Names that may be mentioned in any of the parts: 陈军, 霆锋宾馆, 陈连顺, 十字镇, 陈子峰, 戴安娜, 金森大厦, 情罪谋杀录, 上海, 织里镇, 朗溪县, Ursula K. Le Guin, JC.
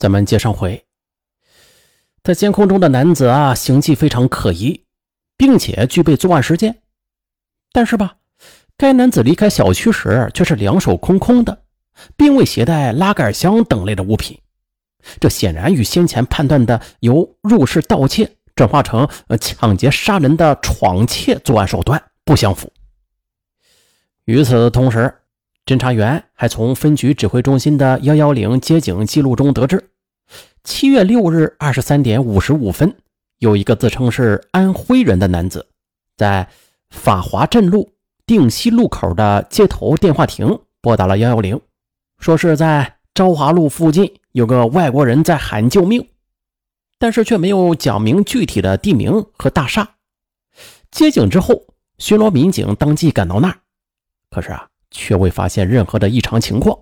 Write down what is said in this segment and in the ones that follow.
咱们接上回。在监控中的男子啊，行迹非常可疑，并且具备作案时间。但是吧，该男子离开小区时却是两手空空的，并未携带拉杆箱等类的物品。这显然与先前判断的由入室盗窃转化成抢劫杀人的闯窃作案手段不相符。与此同时，侦查员还从分局指挥中心的110接警记录中得知，7月6日23点55分，有一个自称是安徽人的男子，在法华镇路定西路口的街头电话亭拨打了110，说是在昭华路附近有个外国人在喊救命，但是却没有讲明具体的地名和大厦。接警之后，巡逻民警当即赶到那儿，可是却未发现任何的异常情况。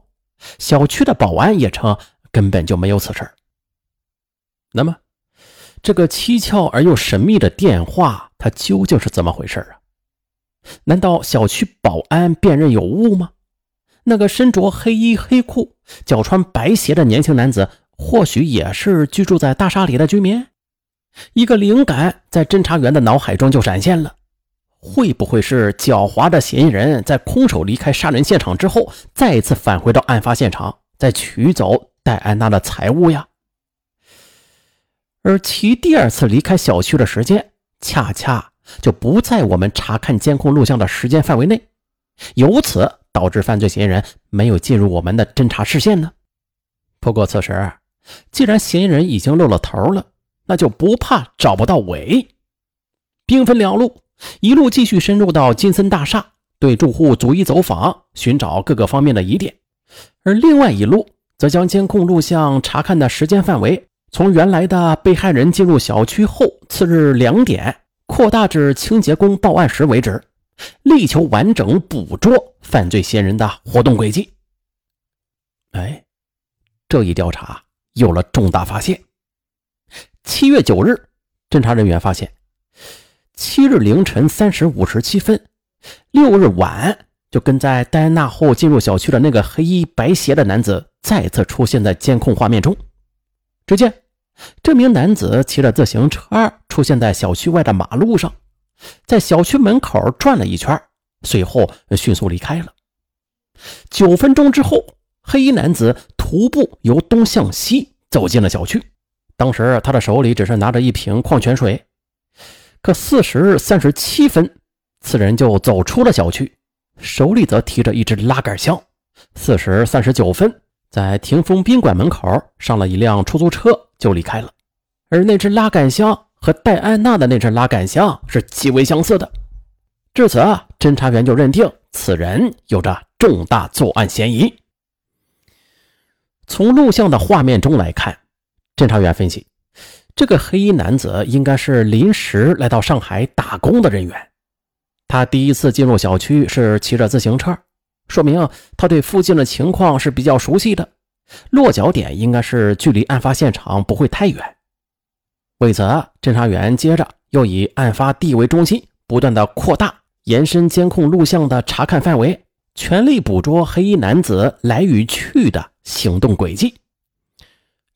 小区的保安也称根本就没有此事。那么这个蹊跷而又神秘的电话，它究竟是怎么回事啊？难道小区保安辨认有误吗？那个身着黑衣黑裤、脚穿白鞋的年轻男子，或许也是居住在大厦里的居民？一个灵感在侦查员的脑海中就闪现了，会不会是狡猾的嫌疑人在空手离开杀人现场之后，再次返回到案发现场，再取走戴安娜的财物呀？而其第二次离开小区的时间，恰恰就不在我们查看监控录像的时间范围内，由此导致犯罪嫌疑人没有进入我们的侦查视线呢？不过此时，既然嫌疑人已经露了头了，那就不怕找不到尾。兵分两路，一路继续深入到金森大厦，对住户逐一走访，寻找各个方面的疑点；而另外一路则将监控录像查看的时间范围从原来的被害人进入小区后次日2点扩大至清洁工报案时为止，力求完整捕捉犯罪嫌疑人的活动轨迹。这一调查有了重大发现。7月9日，侦查人员发现7日凌晨3时57分，6日晚就跟在戴安娜后进入小区的那个黑衣白鞋的男子再次出现在监控画面中。只见这名男子骑着自行车出现在小区外的马路上，在小区门口转了一圈，随后迅速离开了。9分钟之后，黑衣男子徒步由东向西走进了小区，当时他的手里只是拿着一瓶矿泉水。可4时37分，此人就走出了小区，手里则提着一只拉杆箱。4时39分，在霆锋宾馆门口上了一辆出租车就离开了。而那只拉杆箱和戴安娜的那只拉杆箱是极为相似的。至此侦查员就认定此人有着重大作案嫌疑。从录像的画面中来看，侦查员分析，这个黑衣男子应该是临时来到上海打工的人员。他第一次进入小区是骑着自行车，说明他对附近的情况是比较熟悉的，落脚点应该是距离案发现场不会太远。为此，侦查员接着又以案发地为中心，不断的扩大延伸监控录像的查看范围，全力捕捉黑衣男子来与去的行动轨迹。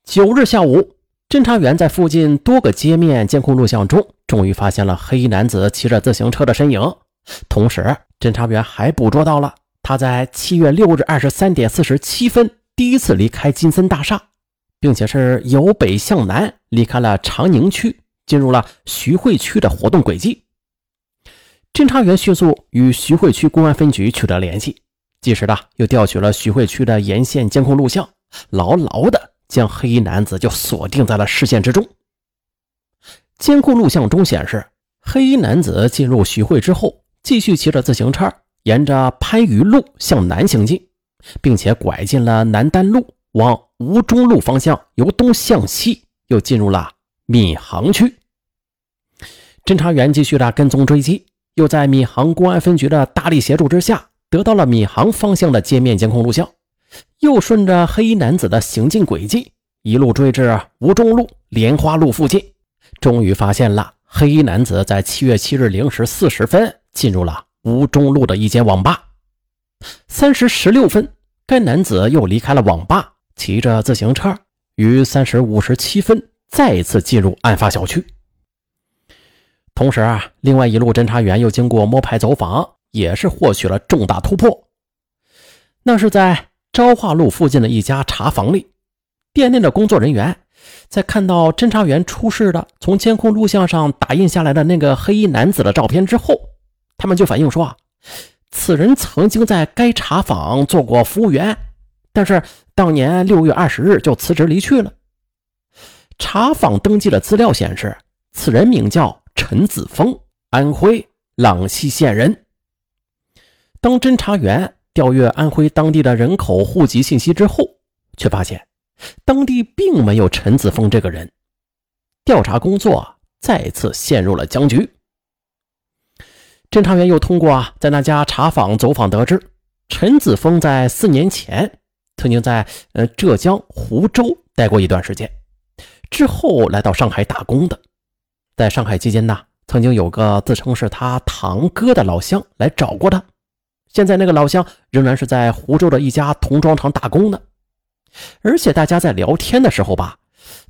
9日下午，侦查员在附近多个街面监控录像中终于发现了黑衣男子骑着自行车的身影，同时侦查员还捕捉到了他在7月6日23点47分第一次离开金森大厦，并且是由北向南离开了长宁区，进入了徐汇区的活动轨迹。侦查员迅速与徐汇区公安分局取得联系，及时的又调取了徐汇区的沿线监控录像，牢牢的将黑衣男子就锁定在了视线之中。监控录像中显示，黑衣男子进入徐汇之后，继续骑着自行车沿着番禺路向南行进，并且拐进了南丹路，往吴中路方向由东向西又进入了闵行区。侦查员继续的跟踪追击，又在闵行公安分局的大力协助之下，得到了闵行方向的街面监控录像，又顺着黑衣男子的行进轨迹一路追至吴中路、莲花路附近，终于发现了黑衣男子在7月7日0时40分进入了吴中路的一间网吧。3时16分，该男子又离开了网吧，骑着自行车于3时57分再次进入案发小区。同时啊，另外一路侦查员又经过摸排走访，也是获取了重大突破。那是在昭化路附近的一家茶房里，店内的工作人员在看到侦查员出示的从监控录像上打印下来的那个黑衣男子的照片之后，他们就反映说啊，此人曾经在该茶坊做过服务员，但是当年6月20日就辞职离去了。茶坊登记的资料显示，此人名叫陈子峰，安徽朗溪县人。当侦查员调阅安徽当地的人口户籍信息之后，却发现当地并没有陈子峰这个人，调查工作再次陷入了僵局。侦查员又通过在那家茶坊走访得知，陈子峰在4年前曾经在浙江湖州待过一段时间，之后来到上海打工的。在上海期间呢，曾经有个自称是他堂哥的老乡来找过他，现在那个老乡仍然是在湖州的一家童装厂打工的。而且大家在聊天的时候吧，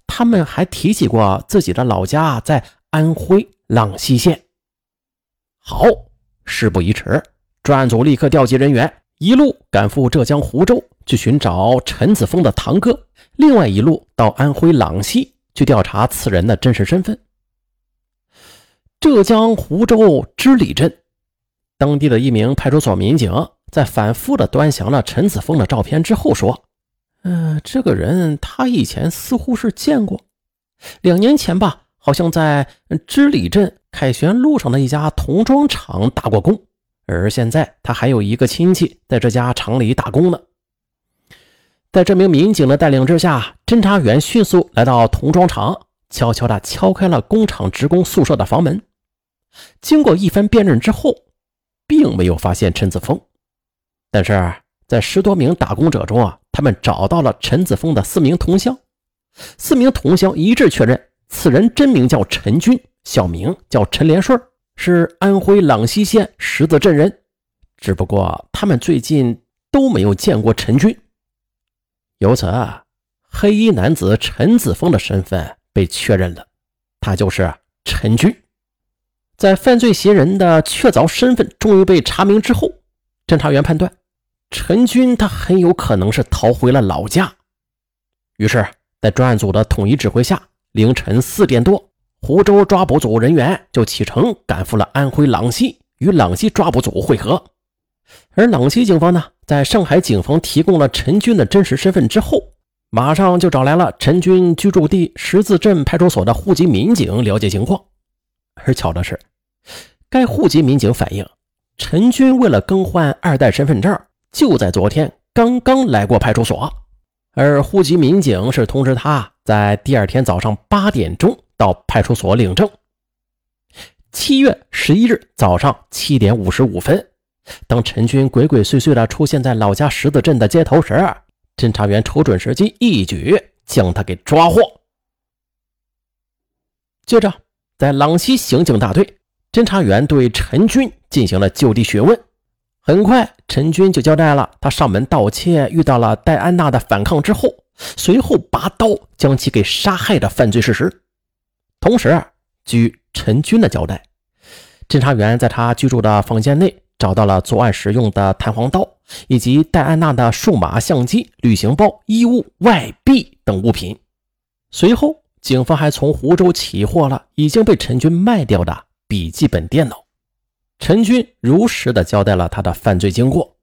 他们还提起过自己的老家在安徽朗溪县。好，事不宜迟，专案组立刻调集人员，一路赶赴浙江湖州去寻找陈子峰的堂哥，另外一路到安徽朗溪去调查此人的真实身份。浙江湖州织里镇当地的一名派出所民警在反复的端详了陈子峰的照片之后说，这个人他以前似乎是见过，2年前吧，好像在织里镇凯旋路上的一家童装厂打过工，而现在他还有一个亲戚在这家厂里打工呢。在这名民警的带领之下，侦查员迅速来到童装厂，悄悄地敲开了工厂职工宿舍的房门。经过一番辨认之后，并没有发现陈子峰，但是在10多名打工者中他们找到了陈子峰的4名同乡。4名同乡一致确认，此人真名叫陈军，小名叫陈连顺，是安徽朗溪县十字镇人。只不过他们最近都没有见过陈军。由此黑衣男子陈子峰的身份被确认了，他就是陈军。在犯罪嫌疑人的确凿身份终于被查明之后，侦查员判断陈军他很有可能是逃回了老家。于是在专案组的统一指挥下，凌晨4点多，湖州抓捕组人员就启程赶赴了安徽朗溪，与朗溪抓捕组会合。而朗溪警方呢，在上海警方提供了陈军的真实身份之后，马上就找来了陈军居住地十字镇派出所的户籍民警了解情况。而巧的是，该户籍民警反映，陈军为了更换2代身份证，就在昨天刚刚来过派出所，而户籍民警是通知他在第2天早上8点钟到派出所领证。7月11日早上7点55分，当陈军鬼鬼祟祟地出现在老家十字镇的街头时，侦查员瞅准时机，一举将他给抓获。接着在朗溪刑警大队，侦查员对陈军进行了就地询问。很快陈军就交代了他上门盗窃遇到了戴安娜的反抗之后，随后拔刀将其给杀害的犯罪事实。同时据陈军的交代，侦查员在他居住的房间内找到了作案时用的弹簧刀，以及戴安娜的数码相机、旅行包、衣物、外币等物品。随后警方还从湖州起获了已经被陈军卖掉的笔记本电脑。陈军如实的交代了他的犯罪经过。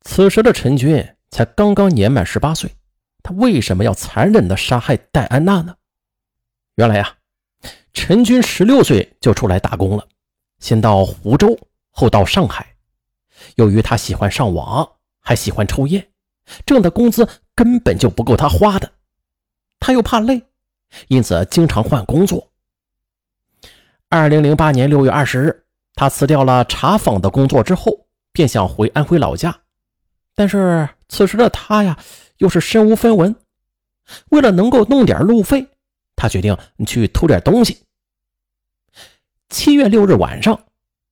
此时的陈军才刚刚年满18岁，他为什么要残忍的杀害戴安娜呢？原来陈军16岁就出来打工了，先到湖州，后到上海。由于他喜欢上网，还喜欢抽烟，挣的工资根本就不够他花的。他又怕累，因此经常换工作。2008年6月20日他辞掉了茶坊的工作之后，便想回安徽老家。但是此时的他又是身无分文，为了能够弄点路费，他决定去偷点东西。7月6日晚上，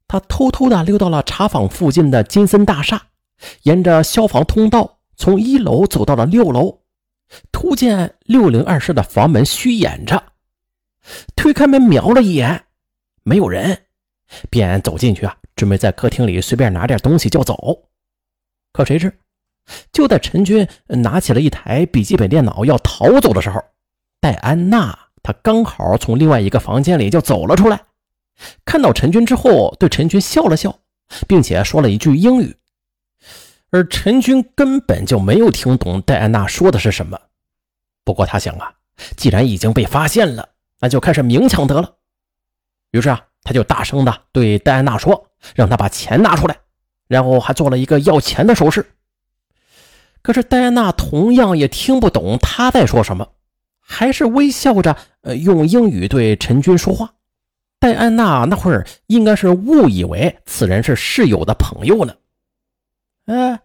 他偷偷地溜到了茶坊附近的金森大厦，沿着消防通道从1楼走到了6楼，突见602室的房门虚掩着，推开门瞄了一眼，没有人，便走进去啊，准备在客厅里随便拿点东西就走。可谁知就在陈军拿起了一台笔记本电脑要逃走的时候，戴安娜她刚好从另外一个房间里就走了出来，看到陈军之后对陈军笑了笑，并且说了一句英语，而陈军根本就没有听懂戴安娜说的是什么。不过他想啊，既然已经被发现了，那就开始明抢得了。于是啊，他就大声的对戴安娜说，让她把钱拿出来，然后还做了一个要钱的手势。可是戴安娜同样也听不懂他在说什么，还是微笑着用英语对陈军说话。戴安娜那会儿应该是误以为此人是室友的朋友呢。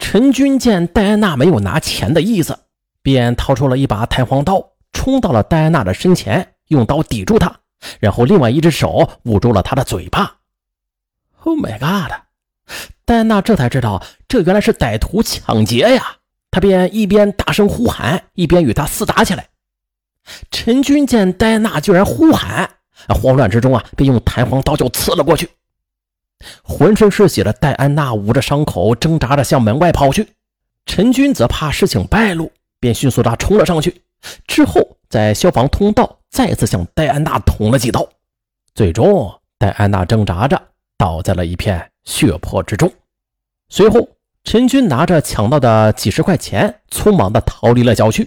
陈军见戴安娜没有拿钱的意思，便掏出了一把弹簧刀，冲到了戴安娜的身前，用刀抵住她，然后另外一只手捂住了她的嘴巴。 Oh my god， 戴安娜这才知道这原来是歹徒抢劫呀，她便一边大声呼喊，一边与他厮打起来。陈军见戴安娜居然呼喊，慌乱之中啊，便用弹簧刀就刺了过去。浑身是血的戴安娜捂着伤口，挣扎着向门外跑去。陈军则怕事情败露，便迅速地冲了上去，之后在消防通道再次向戴安娜捅了几刀。最终戴安娜挣扎着倒在了一片血泊之中。随后陈军拿着抢到的几十块钱匆忙地逃离了小区。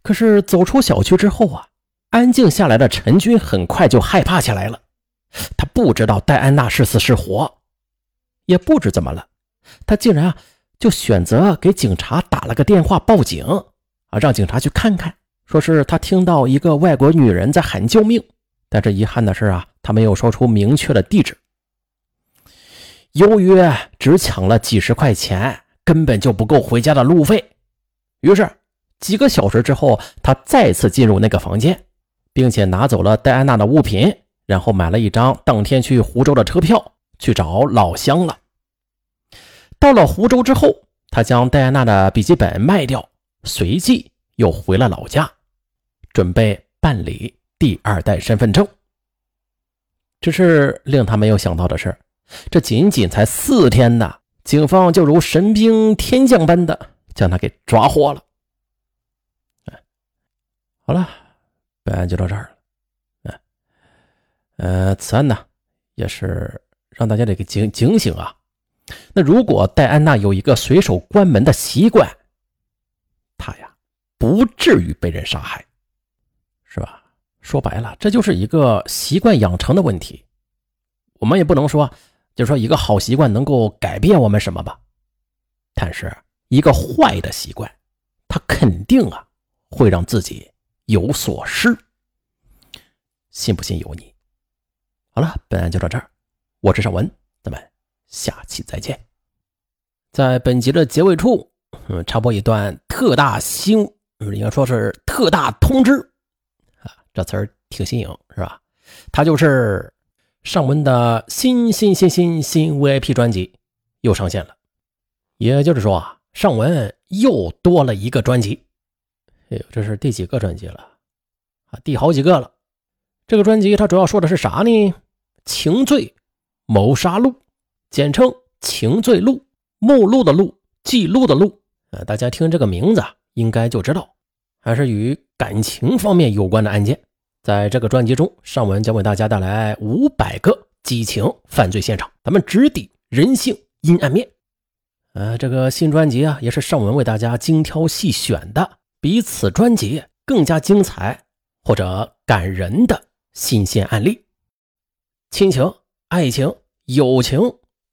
可是走出小区之后啊，安静下来的陈军很快就害怕起来了，他不知道戴安娜是死是活，也不知怎么了，他竟然就选择给警察打了个电话报警让警察去看看，说是他听到一个外国女人在喊救命，但是遗憾的是他没有说出明确的地址。由于只抢了几十块钱，根本就不够回家的路费，于是几个小时之后他再次进入那个房间，并且拿走了戴安娜的物品，然后买了一张当天去湖州的车票，去找老乡了。到了湖州之后，他将戴安娜的笔记本卖掉，随即又回了老家，准备办理第二代身份证。只是令他没有想到的是，这仅仅才4天呢，警方就如神兵天降般的将他给抓获了。好了，本案就到这儿了。此案呢也是让大家这个警醒啊。那如果戴安娜有一个随手关门的习惯，她呀不至于被人杀害，是吧？说白了，这就是一个习惯养成的问题。我们也不能说就是说一个好习惯能够改变我们什么吧，但是一个坏的习惯，它肯定会让自己有所失，信不信由你。好了，本案就到这儿，我是尚文，咱们下期再见。在本集的结尾处插播一段特大新应该说是特大通知这词儿挺新颖是吧？它就是尚文的新 VIP 专辑又上线了，也就是说尚文又多了一个专辑。哎呦，这是第几个专辑了第好几个了。这个专辑它主要说的是啥呢？情罪谋杀录，简称情罪录，目录的录，记录的录大家听这个名字应该就知道，还是与感情方面有关的案件。在这个专辑中，尚文将为大家带来500个激情犯罪现场，咱们直抵人性阴暗面。这个新专辑也是尚文为大家精挑细选的，比此专辑更加精彩或者感人的新鲜案例。亲情、爱情、友情，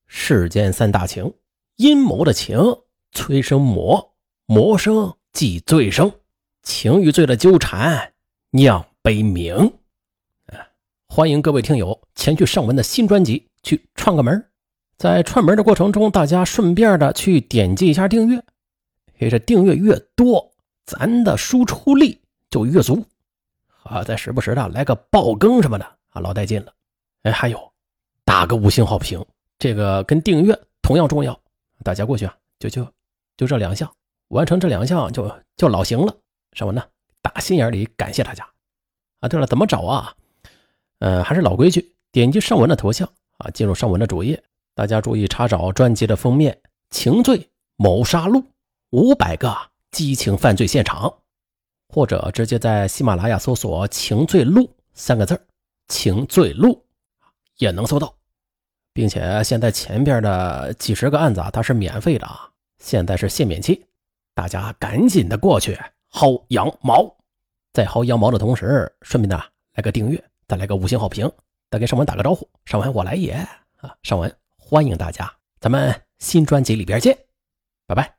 世间3大情，阴谋的情，催生魔，魔生即罪生，情与罪的纠缠酿悲鸣欢迎各位听友前去尚文的新专辑去串个门。在串门的过程中，大家顺便的去点击一下订阅，也是订阅越多，咱的输出力就越足再时不时的来个爆更什么的老带劲了还有打个5星好评，这个跟订阅同样重要，大家过去就这2项，完成这两项就老行了。什么呢？打心眼里感谢大家啊！对了，怎么找啊？还是老规矩，点击上文的头像啊，进入上文的主页，大家注意查找专辑的封面，情罪谋杀录500个激情犯罪现场，或者直接在喜马拉雅搜索情罪录3个字，情罪录也能搜到。并且现在前边的几十个案子啊，它是免费的啊，现在是限免期，大家赶紧的过去薅羊毛。在薅羊毛的同时，顺便呢来个订阅，再来个5星好评，再给上文打个招呼，上文我来也啊，上文欢迎大家，咱们新专辑里边见，拜拜。